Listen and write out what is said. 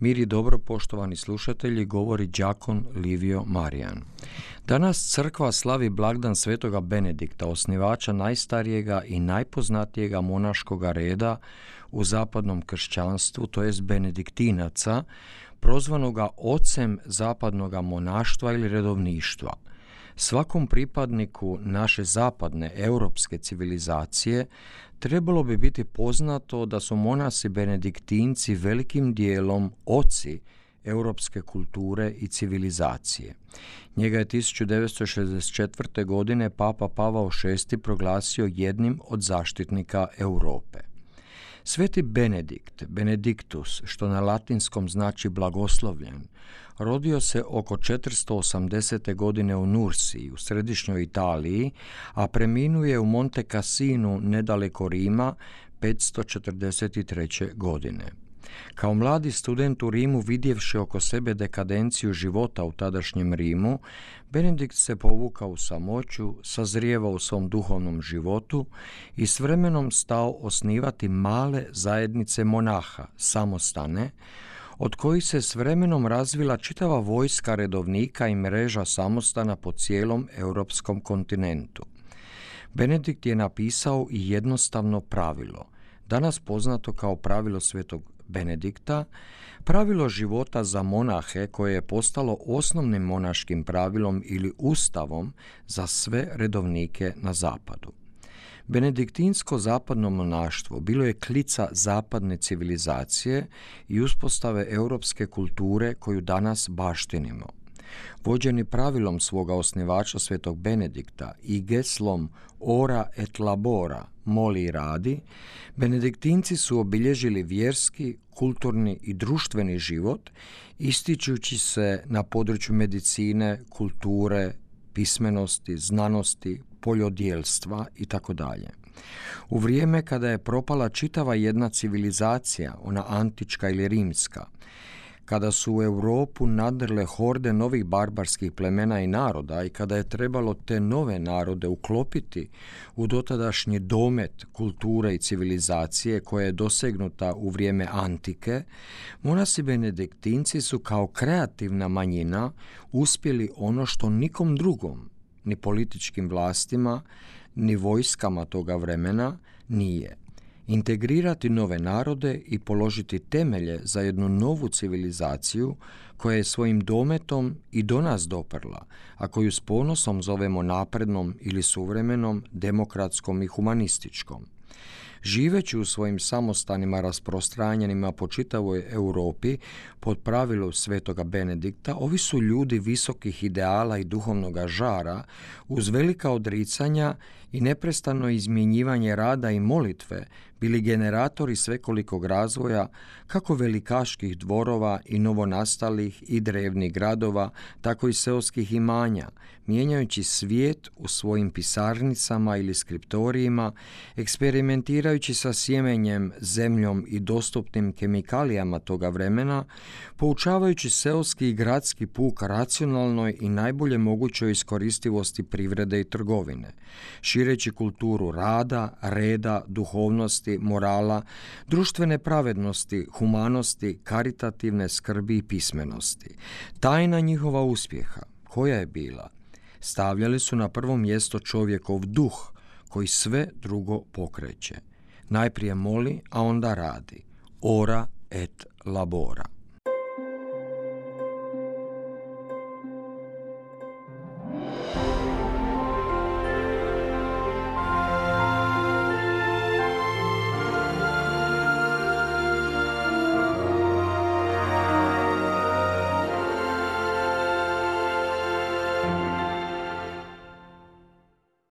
Mir i dobro, poštovani slušatelji, govori đakon Livio Marijan. Danas crkva slavi blagdan svetoga Benedikta, osnivača najstarijega i najpoznatijega monaškoga reda u zapadnom kršćanstvu, to jest benediktinaca, prozvanoga ocem zapadnoga monaštva ili redovništva. Svakom pripadniku naše zapadne europske civilizacije trebalo bi biti poznato da su monasi benediktinci velikim dijelom oci europske kulture i civilizacije. Njega je 1964. godine papa Pavao VI proglasio jednim od zaštitnika Europe. Sveti Benedikt, Benediktus, što na latinskom znači blagoslovljen, rodio se oko 480. godine u Nursiji, u središnjoj Italiji, a preminuje u Monte Cassinu nedaleko Rima 543. godine. Kao mladi student u Rimu, vidjevši oko sebe dekadenciju života u tadašnjem Rimu, Benedikt se povukao u samoću, sazrijevao u svom duhovnom životu i s vremenom stao osnivati male zajednice monaha, samostane, od kojih se s vremenom razvila čitava vojska redovnika i mreža samostana po cijelom europskom kontinentu. Benedikt je napisao i jednostavno pravilo, danas poznato kao pravilo svetog Benedikta, pravilo života za monahe koje je postalo osnovnim monaškim pravilom ili ustavom za sve redovnike na zapadu. Benediktinsko zapadno monaštvo bilo je klica zapadne civilizacije i uspostave europske kulture koju danas baštinimo. Vođeni pravilom svoga osnivača svetog Benedikta i geslom ora et labora, moli i radi, benediktinci su obilježili vjerski, kulturni i društveni život, ističući se na području medicine, kulture, pismenosti, znanosti, poljodjelstva itd. U vrijeme kada je propala čitava jedna civilizacija, ona antička ili rimska, kada su u Europu nadrle horde novih barbarskih plemena i naroda i kada je trebalo te nove narode uklopiti u dotadašnji domet kulture i civilizacije koja je dosegnuta u vrijeme antike, monasi benediktinci su kao kreativna manjina uspjeli ono što nikom drugom, ni političkim vlastima, ni vojskama toga vremena nije. Integrirati nove narode i položiti temelje za jednu novu civilizaciju koja je svojim dometom i do nas doprla, a koju s ponosom zovemo naprednom ili suvremenom, demokratskom i humanističkom. Živeći u svojim samostanima rasprostranjenima po čitavoj Europi pod pravilu svetoga Benedikta, ovi su ljudi visokih ideala i duhovnoga žara uz velika odricanja i neprestano izmjenjivanje rada i molitve bili generatori svekolikog razvoja kako velikaških dvorova i novonastalih i drevnih gradova, tako i seoskih imanja, mijenjajući svijet u svojim pisarnicama ili skriptorijima, eksperimentirajući sa sjemenjem, zemljom i dostupnim kemikalijama toga vremena, poučavajući seoski i gradski puk racionalnoj i najbolje mogućoj iskoristivosti privrede i trgovine, šireći kulturu rada, reda, duhovnosti, morala, društvene pravednosti, humanosti, karitativne skrbi i pismenosti. Tajna njihova uspjeha, koja je bila? Stavljali su na prvo mjesto čovjekov duh, koji sve drugo pokreće. Najprije moli, a onda radi. Ora et labora.